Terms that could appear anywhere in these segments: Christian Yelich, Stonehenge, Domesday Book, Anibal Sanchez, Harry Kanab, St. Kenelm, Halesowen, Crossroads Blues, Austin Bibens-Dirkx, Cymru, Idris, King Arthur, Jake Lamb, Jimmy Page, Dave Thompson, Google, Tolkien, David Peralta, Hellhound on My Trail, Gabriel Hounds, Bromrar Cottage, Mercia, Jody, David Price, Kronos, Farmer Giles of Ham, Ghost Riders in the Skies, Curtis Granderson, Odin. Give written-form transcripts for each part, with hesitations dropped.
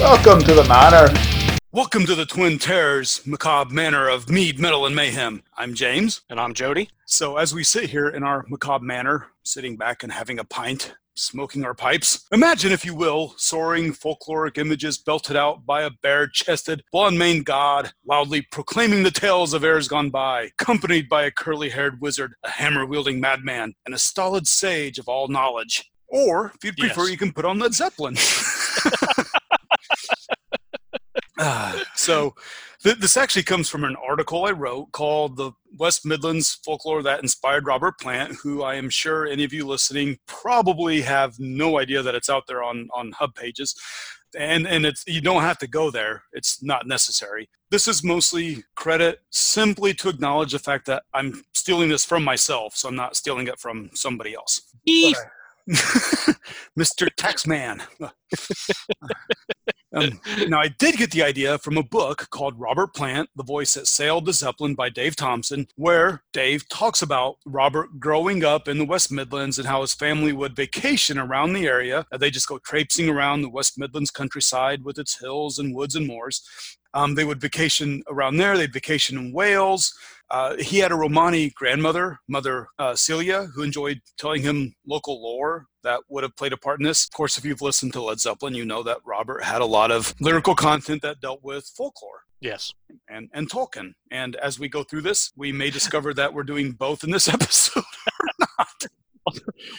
Welcome to the Manor. Welcome to the Twin Terrors, macabre manor of mead, metal, and mayhem. I'm James. And I'm Jody. So as we sit here in our macabre manor, sitting back and having a pint, smoking our pipes, imagine, if you will, soaring folkloric images belted out by a bare-chested, blonde-maned god, loudly proclaiming the tales of eras gone by, accompanied by a curly-haired wizard, a hammer-wielding madman, and a stolid sage of all knowledge. Or, if you'd prefer, you can put on Led Zeppelin. So this actually comes from an article I wrote called The West Midlands Folklore That Inspired Robert Plant, who I am sure any of you listening probably have no idea that it's out there on hub pages. And it's, you don't have to go there. It's not necessary. This is mostly credit simply to acknowledge the fact that I'm stealing this from myself, so I'm not stealing it from somebody else. Mr. Taxman. Now, I did get the idea from a book called Robert Plant, The Voice That Sailed the Zeppelin by Dave Thompson, where Dave talks about Robert growing up in the West Midlands and how his family would vacation around the area. They just go traipsing around the West Midlands countryside with its hills and woods and moors. They would vacation around there. They'd vacation in Wales. He had a Romani grandmother, Mother Celia, who enjoyed telling him local lore that would have played a part in this. Of course, if you've listened to Led Zeppelin, you know that Robert had a lot of lyrical content that dealt with folklore. Yes. And Tolkien. And as we go through this, we may discover that we're doing both in this episode or not.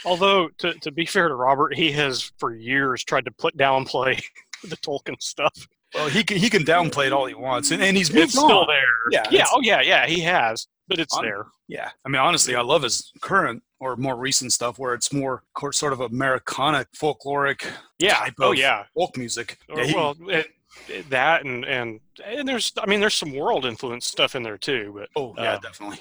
Although, to be fair to Robert, he has for years tried to downplay the Tolkien stuff. Well, he can downplay it all he wants, and he's moved on. It's still there. Yeah, he has, but it's there. Yeah, I mean, honestly, I love his current or more recent stuff where it's more sort of Americana, folkloric type of folk music. Yeah, that and there's, I mean, there's some world influence stuff in there too. But definitely.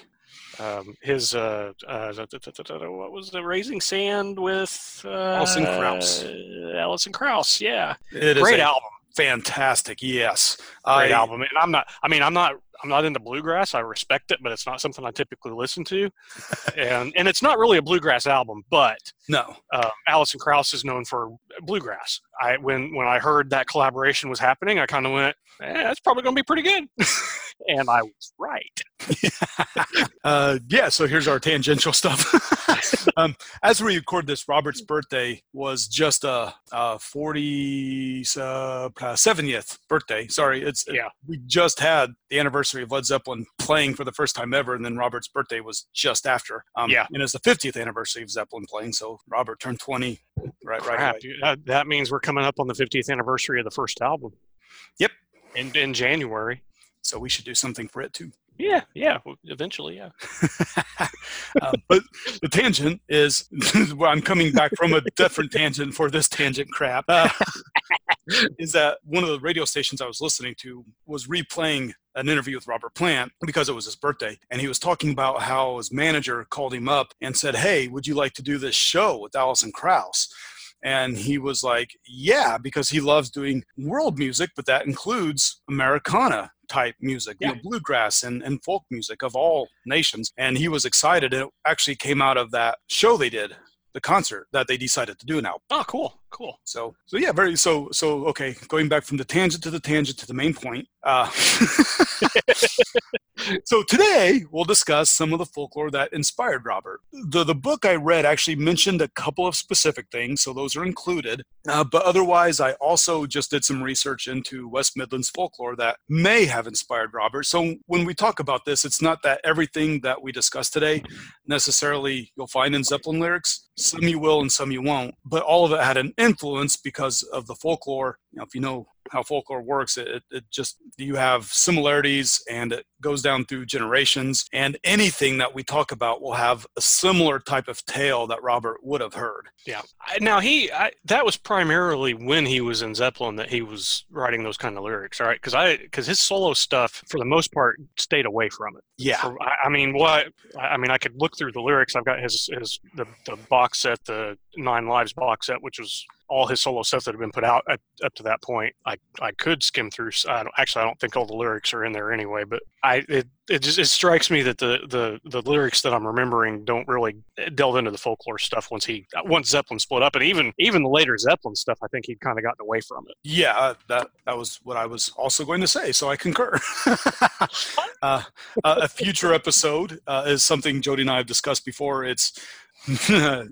His what was the Raising Sand with Alison Krauss? Alison Krauss, yeah, it is great album. Fantastic, yes. Great album. And I'm not into bluegrass. I respect it, but it's not something I typically listen to. And it's not really a bluegrass album, but no. Alison Krauss is known for bluegrass. When I heard that collaboration was happening, I kind of went, that's probably going to be pretty good. And I was right. So here's our tangential stuff. As we record this, Robert's birthday was just a 47th birthday. Sorry, we just had the anniversary of Led Zeppelin playing for the first time ever, and then Robert's birthday was just after. And it's the 50th anniversary of Zeppelin playing, so Robert turned 20. Right. Dude, that means we're coming up on the 50th anniversary of the first album. Yep. In January. So we should do something for it too. Yeah. Eventually, yeah. But the tangent is, well, I'm coming back from a different tangent for this tangent crap. Is that one of the radio stations I was listening to was replaying an interview with Robert Plant because it was his birthday. And he was talking about how his manager called him up and said, "Hey, would you like to do this show with Alison Krauss?" And he was like, yeah, because he loves doing world music, but that includes Americana type music, bluegrass and folk music of all nations. And he was excited. It actually came out of that show they did, the concert that they decided to do now. Oh, cool. So okay, going back from the tangent to the tangent to the main point. So today we'll discuss some of the folklore that inspired Robert. The book I read actually mentioned a couple of specific things, so those are included. But otherwise, I also just did some research into West Midlands folklore that may have inspired Robert. So when we talk about this, it's not that everything that we discuss today necessarily you'll find in Zeppelin lyrics. Some you will and some you won't. But all of it had an influence because of the folklore. You know, if you know how folklore works, it just, you have similarities and it goes down through generations, and anything that we talk about will have a similar type of tale that Robert would have heard. Yeah. Now that was primarily when he was in Zeppelin that he was writing those kind of lyrics, all right? Because his solo stuff for the most part stayed away from it. Yeah. I could look through the lyrics. I've got his the box set, the Nine Lives box set, which was all his solo stuff that had been put out up to that point. I could skim through. I don't think all the lyrics are in there anyway, but it strikes me that the lyrics that I'm remembering don't really delve into the folklore stuff once Zeppelin split up, and even the later Zeppelin stuff, I think he kind of gotten away from it. Yeah, that was what I was also going to say, so I concur. A future episode is something Jody and I have discussed before. It's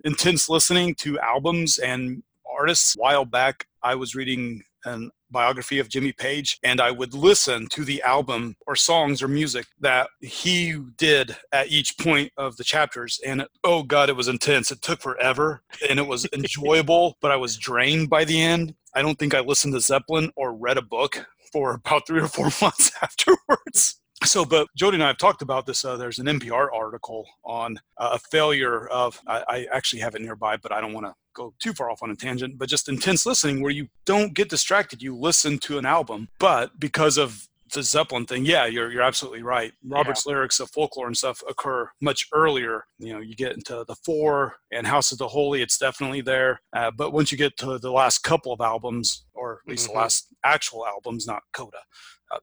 intense listening to albums and artists. A while back, I was reading an biography of Jimmy Page, and I would listen to the album or songs or music that he did at each point of the chapters, and it was intense. It took forever, and it was enjoyable, but I was drained by the end. I don't think I listened to Zeppelin or read a book for about 3 or 4 months afterwards. So, but Jody and I have talked about this. There's an NPR article on a failure of, I actually have it nearby, but I don't want to go too far off on a tangent, but just intense listening where you don't get distracted. You listen to an album, but because of the Zeppelin thing, yeah, you're absolutely right. Robert's lyrics of folklore and stuff occur much earlier. You know, you get into The Four and House of the Holy, it's definitely there. But once you get to the last couple of albums, or at least the last actual albums, not Coda,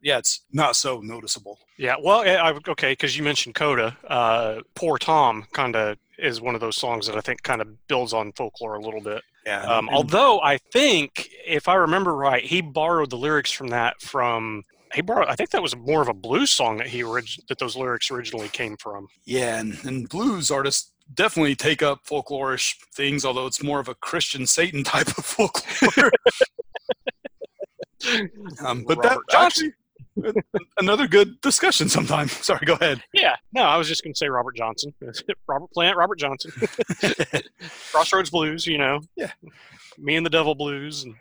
it's not so noticeable. Yeah, well, because you mentioned Coda, Poor Tom kind of is one of those songs that I think kind of builds on folklore a little bit. Yeah. Although I think, if I remember right, he borrowed the lyrics from that I think that was more of a blues song that that those lyrics originally came from. Yeah, and blues artists definitely take up folklorish things, although it's more of a Christian Satan type of folklore. But Robert Johnson, another good discussion sometime. Sorry, go ahead. Yeah, no, I was just going to say Robert Johnson. Robert Plant, Robert Johnson. Crossroads Blues, you know. Yeah. Me and the Devil Blues. And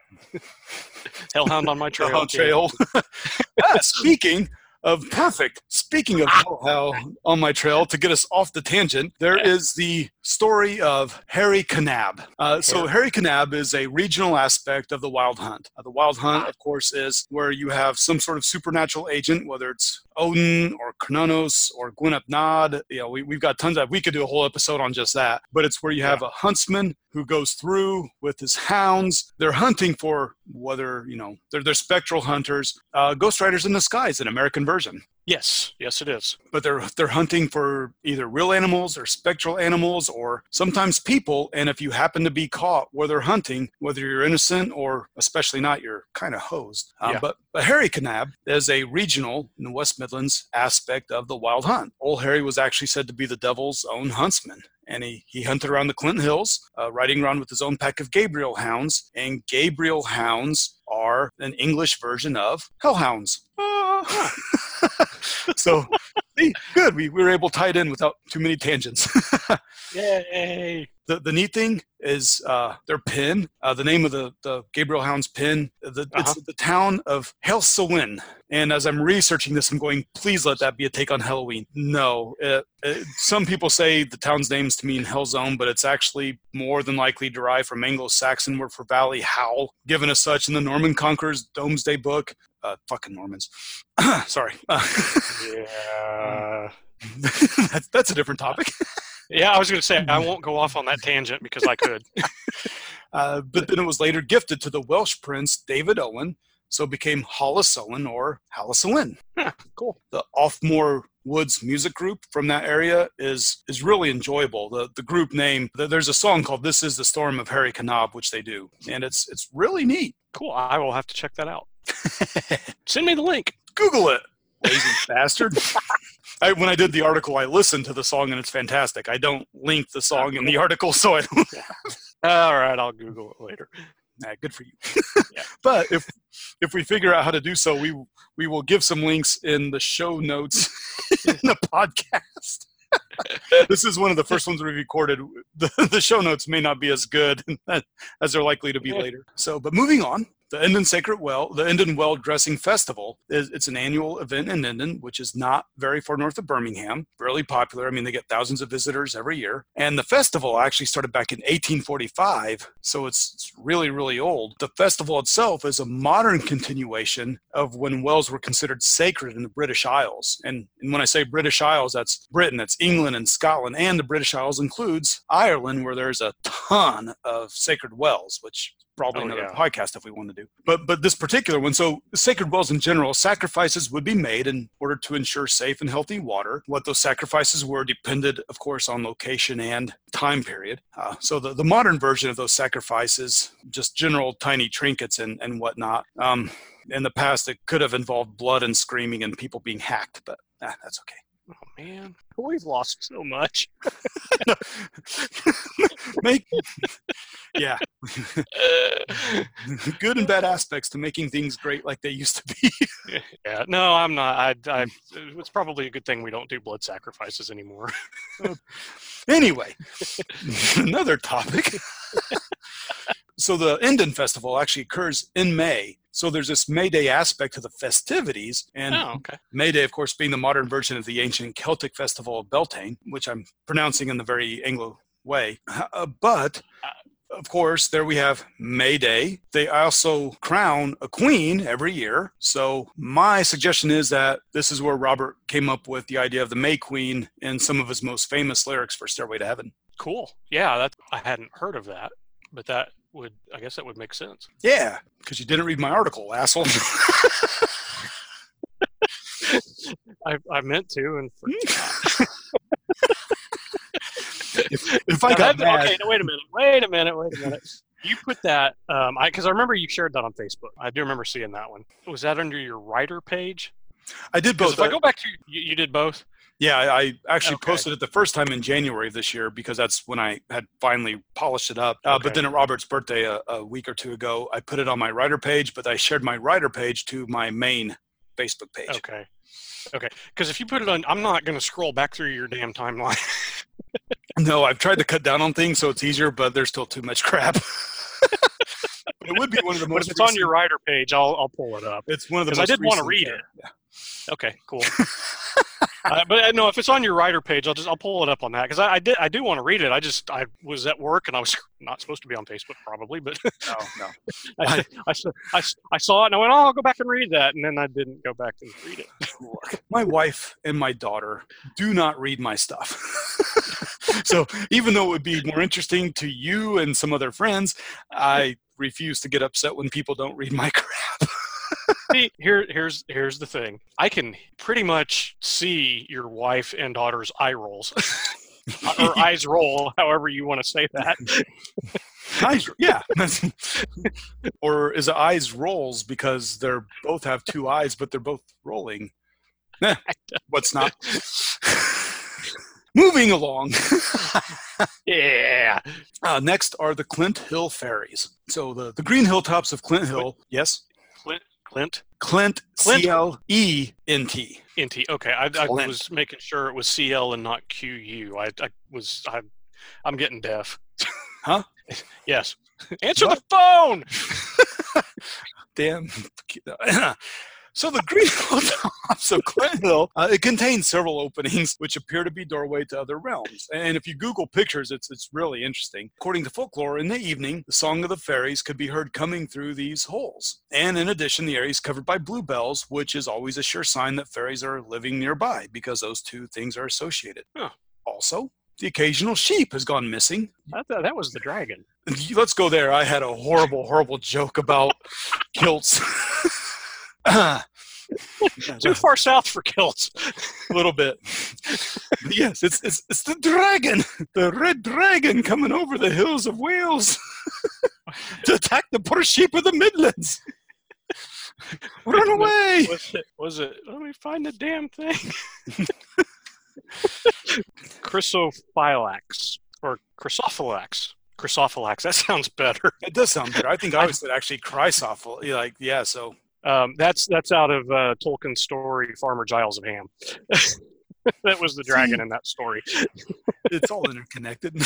Hellhound on My Trail. Speaking of Hellhound on My Trail, to get us off the tangent, there is the story of Harry Kanab. So Harry Kanab is a regional aspect of the Wild Hunt. The Wild Hunt, of course, is where you have some sort of supernatural agent, whether it's Odin or Kronos or Gwynapnad. You know, we've got tons of. We could do a whole episode on just that. But it's where you have a huntsman who goes through with his hounds. They're hunting for they're spectral hunters. Ghost Riders in the Skies, an American version. Yes, it is. But they're hunting for either real animals or spectral animals or sometimes people. And if you happen to be caught where they're hunting, whether you're innocent or especially not, you're kind of hosed. But Harry Kanab is a regional in the West Midlands aspect of the Wild Hunt. Old Harry was actually said to be the devil's own huntsman. And he hunted around the Clent Hills, riding around with his own pack of Gabriel Hounds. And Gabriel Hounds are an English version of hellhounds. So, good. We were able to tie it in without too many tangents. Yay. The neat thing is their pin, the name of the Gabriel Hounds pin, it's the town of Halesowen. And as I'm researching this, I'm going, please let that be a take on Halloween. No. Some people say the town's name's to mean Hell Zone, but it's actually more than likely derived from Anglo-Saxon word for valley howl, given as such in the Norman Conqueror's Domesday Book. Fucking Normans. Sorry. Yeah. That's a different topic. Yeah, I was going to say, I won't go off on that tangent because I could. But then it was later gifted to the Welsh prince, David Owen, so it became Halesowen or Halesowen. Yeah, cool. The Offmore Woods music group from that area is really enjoyable. The group name, there's a song called This Is the Storm of Harry Kanab, which they do, and it's really neat. Cool. I will have to check that out. Send me the link. Google it. Lazy bastard. When I did the article, I listened to the song, and it's fantastic. I don't link the song in the article, so I don't. All right, I'll Google it later. Good for you. Yeah. But if we figure out how to do so, we will give some links in the show notes in the podcast. This is one of the first ones we recorded. The show notes may not be as good as they're likely to be later. So, but moving on. The Indon Well Dressing Festival, it's an annual event in Indon, which is not very far north of Birmingham. Really popular. I mean, they get thousands of visitors every year. And the festival actually started back in 1845, so it's really, really old. The festival itself is a modern continuation of when wells were considered sacred in the British Isles. And when I say British Isles, that's Britain, that's England and Scotland, and the British Isles includes Ireland, where there's a ton of sacred wells, which is probably another podcast if we want to do. But this particular one, so sacred wells in general, sacrifices would be made in order to ensure safe and healthy water. What those sacrifices were depended, of course, on location and time period. So the modern version of those sacrifices, just general tiny trinkets and whatnot. In the past, it could have involved blood and screaming and people being hacked, but that's okay. Oh, man. We've lost so much. Yeah. Good and bad aspects to making things great like they used to be. Yeah. No, I'm not. It's probably a good thing we don't do blood sacrifices anymore. Anyway, another topic. So the Indon Festival actually occurs in May. So there's this May Day aspect to the festivities. And May Day, of course, being the modern version of the ancient Celtic festival of Beltane, which I'm pronouncing in the very Anglo way. But, of course, there we have May Day. They also crown a queen every year. So my suggestion is that this is where Robert came up with the idea of the May Queen in some of his most famous lyrics for Stairway to Heaven. Cool. Yeah, I hadn't heard of that, but that would make sense. Yeah, because you didn't read my article, asshole. I meant to, and forgot. If I got mad. Okay, no, wait a minute. You put that, because I remember you shared that on Facebook. I do remember seeing that one. Was that under your writer page? I did both. If I go back to you did both? Yeah, I actually posted it the first time in January of this year because that's when I had finally polished it up. But then at Robert's birthday a week or two ago, I put it on my writer page, but I shared my writer page to my main Facebook page. Okay. Because if you put it on, I'm not going to scroll back through your damn timeline. No, I've tried to cut down on things so it's easier, but there's still too much crap. It would be one of the most. If it's on your writer page, I'll pull it up. It's one of the. Because I did want to read it. Yeah. Okay, cool. But no, if it's on your writer page, I'll pull it up on that because I do want to read it. I was at work and I was not supposed to be on Facebook probably, but no. I saw it and I went, I'll go back and read that, and then I didn't go back and read it. My wife and my daughter do not read my stuff, so even though it would be more interesting to you and some other friends, I refuse to get upset when people don't read my crap. See, here's the thing. I can pretty much see your wife and daughter's eye rolls, or eyes roll, however you want to say that. Eyes, yeah. Or is it eyes rolls because they're both have two eyes, but they're both rolling? What's not? Moving along. Yeah. Next are the Clent Hill Fairies. So the green hilltops of Clent Hill. Yes. Clent. C-L-E-N-T. N-T, okay. I was making sure it was C-L and not Q-U. I'm getting deaf. Huh? Yes. Answer what? The phone! Damn. So the green hilltops of Clent Hill, it contains several openings which appear to be doorway to other realms. And if you Google pictures, it's really interesting. According to folklore, in the evening, the song of the fairies could be heard coming through these holes. And in addition, the area is covered by bluebells, which is always a sure sign that fairies are living nearby because those two things are associated. Huh. Also, the occasional sheep has gone missing. I thought that was the dragon. Let's go there. I had a horrible, horrible joke about kilts. Too far south for kilts. A little bit. Yes, it's the dragon, the red dragon coming over the hills of Wales to attack the poor sheep of the Midlands. Run away! Was it? Let me find the damn thing. Chrysophilax or Chrysophilax. Chrysophilax. That sounds better. It does sound better. I think I always said actually Chrysophilax. Like yeah, so. That's out of Tolkien's story, Farmer Giles of Ham. That was the dragon in that story. It's all interconnected.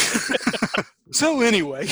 So anyway,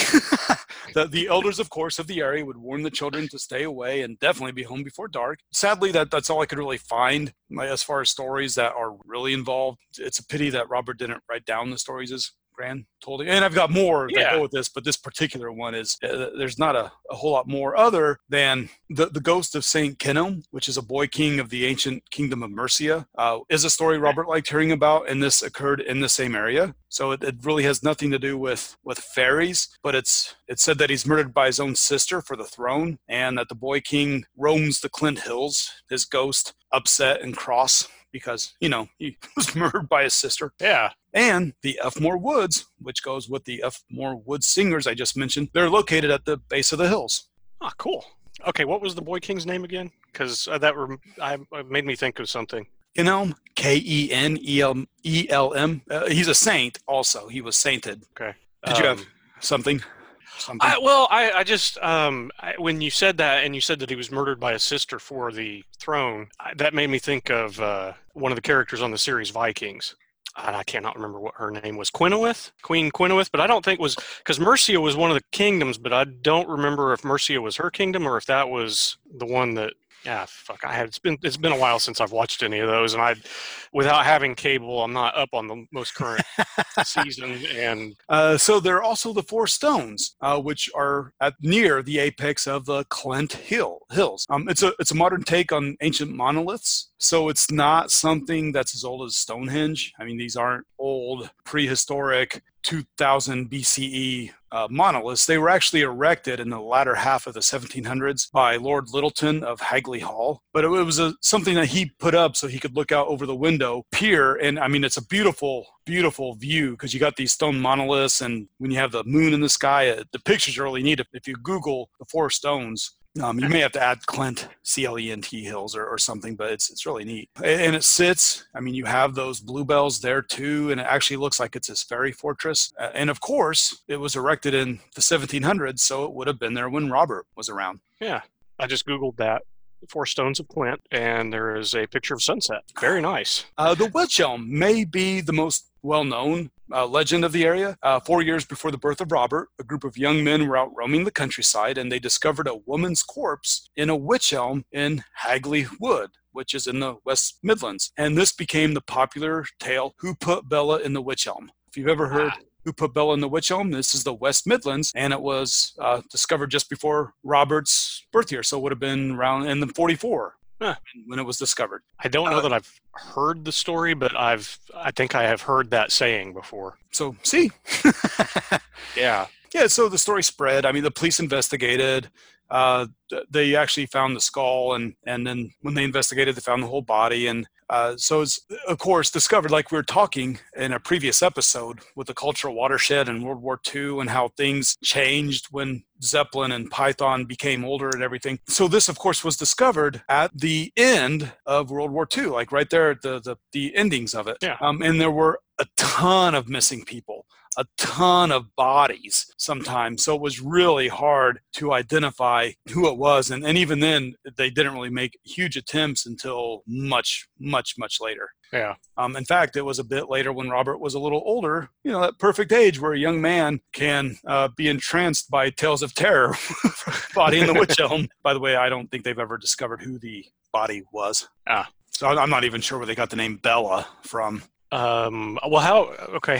the elders, of course, of the area would warn the children to stay away and definitely be home before dark. Sadly, that's all I could really find as far as stories that are really involved. It's a pity that Robert didn't write down the stories as grand total. And I've got more that go with this, but this particular one is, there's not a whole lot more other than the Ghost of St. Kenelm, which is a boy king of the ancient kingdom of Mercia, is a story Robert liked hearing about, and this occurred in the same area. So it really has nothing to do with fairies, but it's said that he's murdered by his own sister for the throne, and that the boy king roams the Clent Hills, his ghost upset and cross because, you know, he was murdered by his sister. Yeah. And the Offmore Woods, which goes with the Offmore Woods Singers I just mentioned, they're located at the base of the hills. Ah, oh, cool. Okay, what was the boy king's name again? Because made me think of something. Kenelm, Kenelm. He's a saint also. He was sainted. Okay. Did you have something? I just when you said that, and you said that he was murdered by his sister for the throne, that made me think of one of the characters on the series Vikings. And I cannot remember what her name was. Quenowith? Queen Quenowith? But I don't think it was, because Mercia was one of the kingdoms, but I don't remember if Mercia was her kingdom or if that was the one that... Yeah, fuck. It's been a while since I've watched any of those, and without having cable, I'm not up on the most current season. And so there are also the Four Stones, which are near the apex of the Clent Hills. It's a modern take on ancient monoliths. So it's not something that's as old as Stonehenge. I mean, these aren't old, prehistoric 2000 BCE monoliths. They were actually erected in the latter half of the 1700s by Lord Lyttelton of Hagley Hall. But it was something that he put up so he could look out over the window, peer, and I mean, it's a beautiful, beautiful view because you got these stone monoliths, and when you have the moon in the sky, the pictures are really neat. If you Google the Four Stones, you may have to add Clent, C-L-E-N-T Hills or something, but it's really neat. And it sits, I mean, you have those bluebells there too, and it actually looks like it's this fairy fortress. And of course, it was erected in the 1700s, so it would have been there when Robert was around. Yeah, I just Googled that. Four Stones of Clent, and there is a picture of sunset. Very nice. The Witch Elm may be the most well-known legend of the area. 4 years before the birth of Robert, a group of young men were out roaming the countryside, and they discovered a woman's corpse in a witch elm in Hagley Wood, which is in the West Midlands. And this became the popular tale, Who Put Bella in the Witch Elm? If you've ever heard... Who Put Bella in the Witch Elm? This is the West Midlands, and it was discovered just before Robert's birth year, so it would have been around in the 44 when it was discovered. I don't know that I've heard the story, but I think I have heard that saying before. So, see? Yeah. Yeah, so the story spread. I mean, the police investigated. They actually found the skull, and then when they investigated, they found the whole body. And so it's, of course, discovered, like we were talking in a previous episode, with the cultural watershed in World War II and how things changed when Zeppelin and Python became older and everything. So this, of course, was discovered at the end of World War II, like right there at the endings of it. Yeah. And there were a ton of missing people, a ton of bodies sometimes. So it was really hard to identify who it was. And even then, they didn't really make huge attempts until much, much, much later. Yeah. In fact, it was a bit later when Robert was a little older, you know, that perfect age where a young man can be entranced by tales of terror. Body in the Witch Elm. By the way, I don't think they've ever discovered who the body was. Ah. So I'm not even sure where they got the name Bella from. How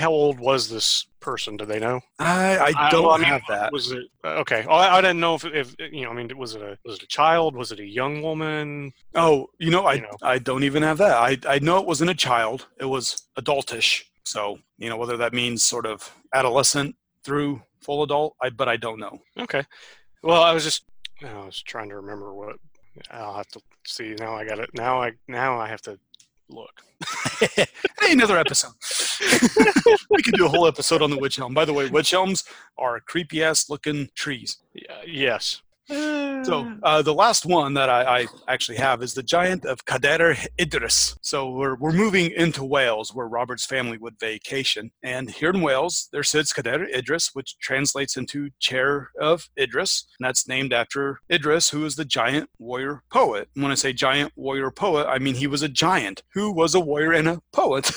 old was this person? Do they know? I don't have that. Was it okay? Well, I didn't know if you know. I mean, was it a child? Was it a young woman? Oh, you know, I don't even have that. I know it wasn't a child. It was adultish. So you know, whether that means sort of adolescent through full adult, but I don't know. Okay. Well, I was trying to remember what. I'll have to see now. I got it now. I have to. Look. Hey, another episode. We could do a whole episode on the witch elm. By the way, witch elms are creepy ass looking trees. Yes. So the last one that I actually have is the giant of Cadair Idris. So we're moving into Wales, where Robert's family would vacation. And here in Wales, there sits Cadair Idris, which translates into Chair of Idris. And that's named after Idris, who is the giant warrior poet. And when I say giant warrior poet, I mean he was a giant who was a warrior and a poet.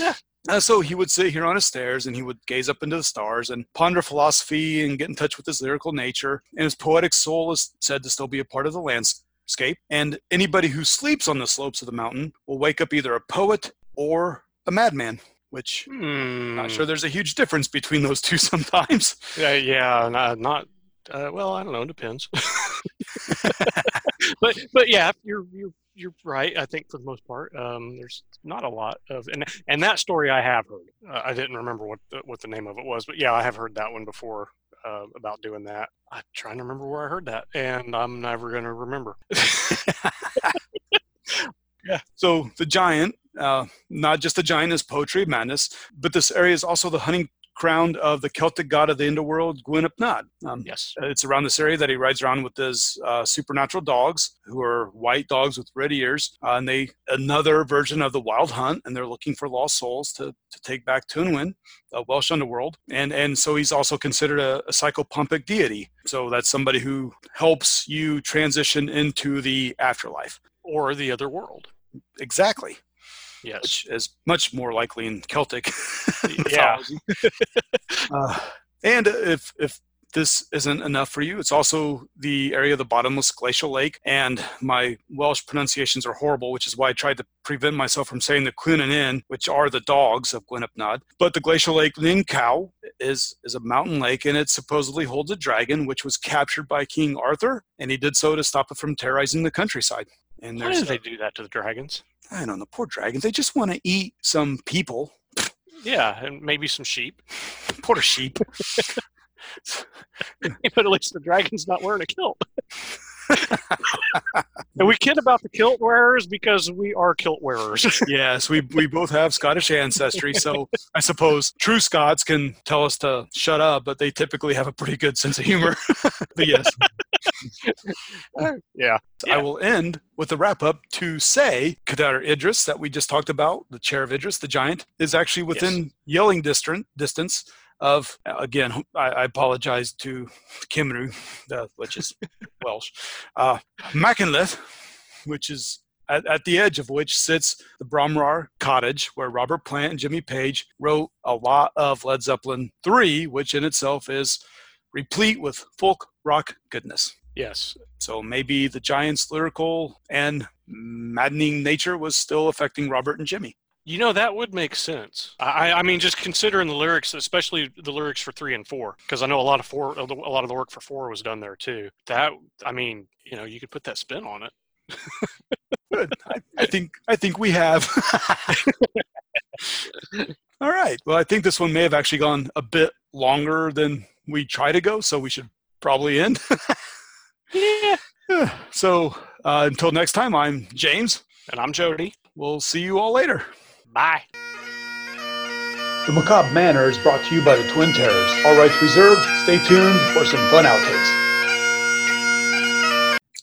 Yeah. So he would sit here on his stairs, and he would gaze up into the stars and ponder philosophy and get in touch with his lyrical nature. And his poetic soul is said to still be a part of the landscape. And anybody who sleeps on the slopes of the mountain will wake up either a poet or a madman. which not sure there's a huge difference between those two sometimes. Well, I don't know. It depends. but yeah, you're right. I think for the most part, there's not a lot of, and that story I have heard. I didn't remember what the name of it was, but yeah, I have heard that one before about doing that. I'm trying to remember where I heard that, and I'm never going to remember. Yeah. So the giant, not just the giant is poetry of madness, but this area is also the hunting crown of the Celtic god of the underworld, Gwynapnad. Yes. It's around this area that he rides around with his supernatural dogs, who are white dogs with red ears. And they, another version of the wild hunt, and they're looking for lost souls to take back to Nwyn, a Welsh underworld. And so he's also considered a psychopompic deity. So that's somebody who helps you transition into the afterlife. Or the other world. Exactly. Yes. Which is much more likely in Celtic mythology. And if this isn't enough for you, it's also the area of the bottomless glacial lake. And my Welsh pronunciations are horrible, which is why I tried to prevent myself from saying the Clwyno'n, which are the dogs of Gwynapnad. But the glacial lake Lincow is a mountain lake, and it supposedly holds a dragon, which was captured by King Arthur, and he did so to stop it from terrorizing the countryside. And why do they do that to the dragons? I don't know. Poor dragons. They just want to eat some people. Yeah, and maybe some sheep. Poor sheep. But at least the dragon's not wearing a kilt. And we kid about the kilt wearers because we are kilt wearers. Yes, we both have Scottish ancestry, so I suppose true Scots can tell us to shut up, but they typically have a pretty good sense of humor. But yes. Yeah. I will end with a wrap-up to say Cadair Idris, that we just talked about, the chair of Idris, the giant, is actually within yelling distance of, again, I apologize to Cymru, which is Welsh, Machynlleth, which is at the edge of which sits the Bromrar Cottage, where Robert Plant and Jimmy Page wrote a lot of Led Zeppelin III, which in itself is replete with folk rock goodness. Yes. So maybe the giant's lyrical and maddening nature was still affecting Robert and Jimmy. You know, that would make sense. I mean, just considering the lyrics, especially the lyrics for 3 and 4, because I know a lot of the work for 4 was done there too. That, I mean, you know, you could put that spin on it. Good. I think we have. All right. Well, I think this one may have actually gone a bit longer than we try to go, so we should probably end. Yeah. So until next time, I'm James. And I'm Jody. We'll see you all later. Bye. The Macabre Manor is brought to you by the Twin Terrors. All rights reserved. Stay tuned for some fun outtakes.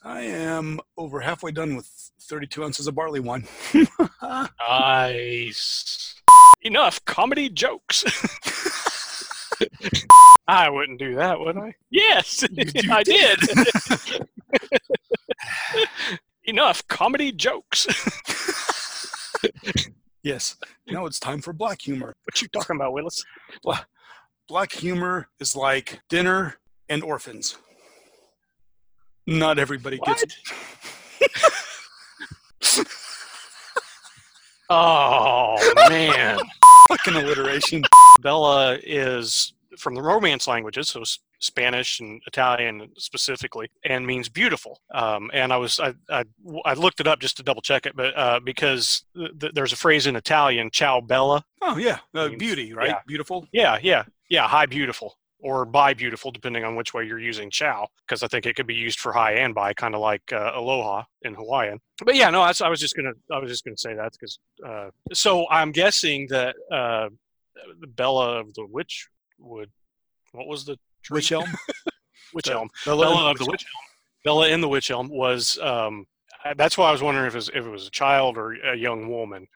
I am over halfway done with 32 ounces of barley wine. Nice. Enough comedy jokes. I wouldn't do that, would I? Yes, I did. Enough comedy jokes. Yes. Now it's time for black humor. What you talking about, Willis? Black humor is like dinner and orphans. Not everybody gets it. Oh, man. Fucking alliteration. Bella is from the Romance languages, so Spanish and Italian specifically, and means beautiful. And I looked it up just to double check it, but because there's a phrase in Italian, ciao bella. Oh yeah, means beauty, right? Yeah. Beautiful. Yeah. Hi, beautiful, or bi beautiful, depending on which way you're using ciao, because I think it could be used for hi and bi, kind of like aloha in Hawaiian. But yeah, no, I was just gonna say that because. So I'm guessing that Bella of the Witchwood. What was the tree? Witch Elm? Witch Elm. Bella of the Witch Elm. Bella in the Witch Elm was, that's why I was wondering if it was a child or a young woman.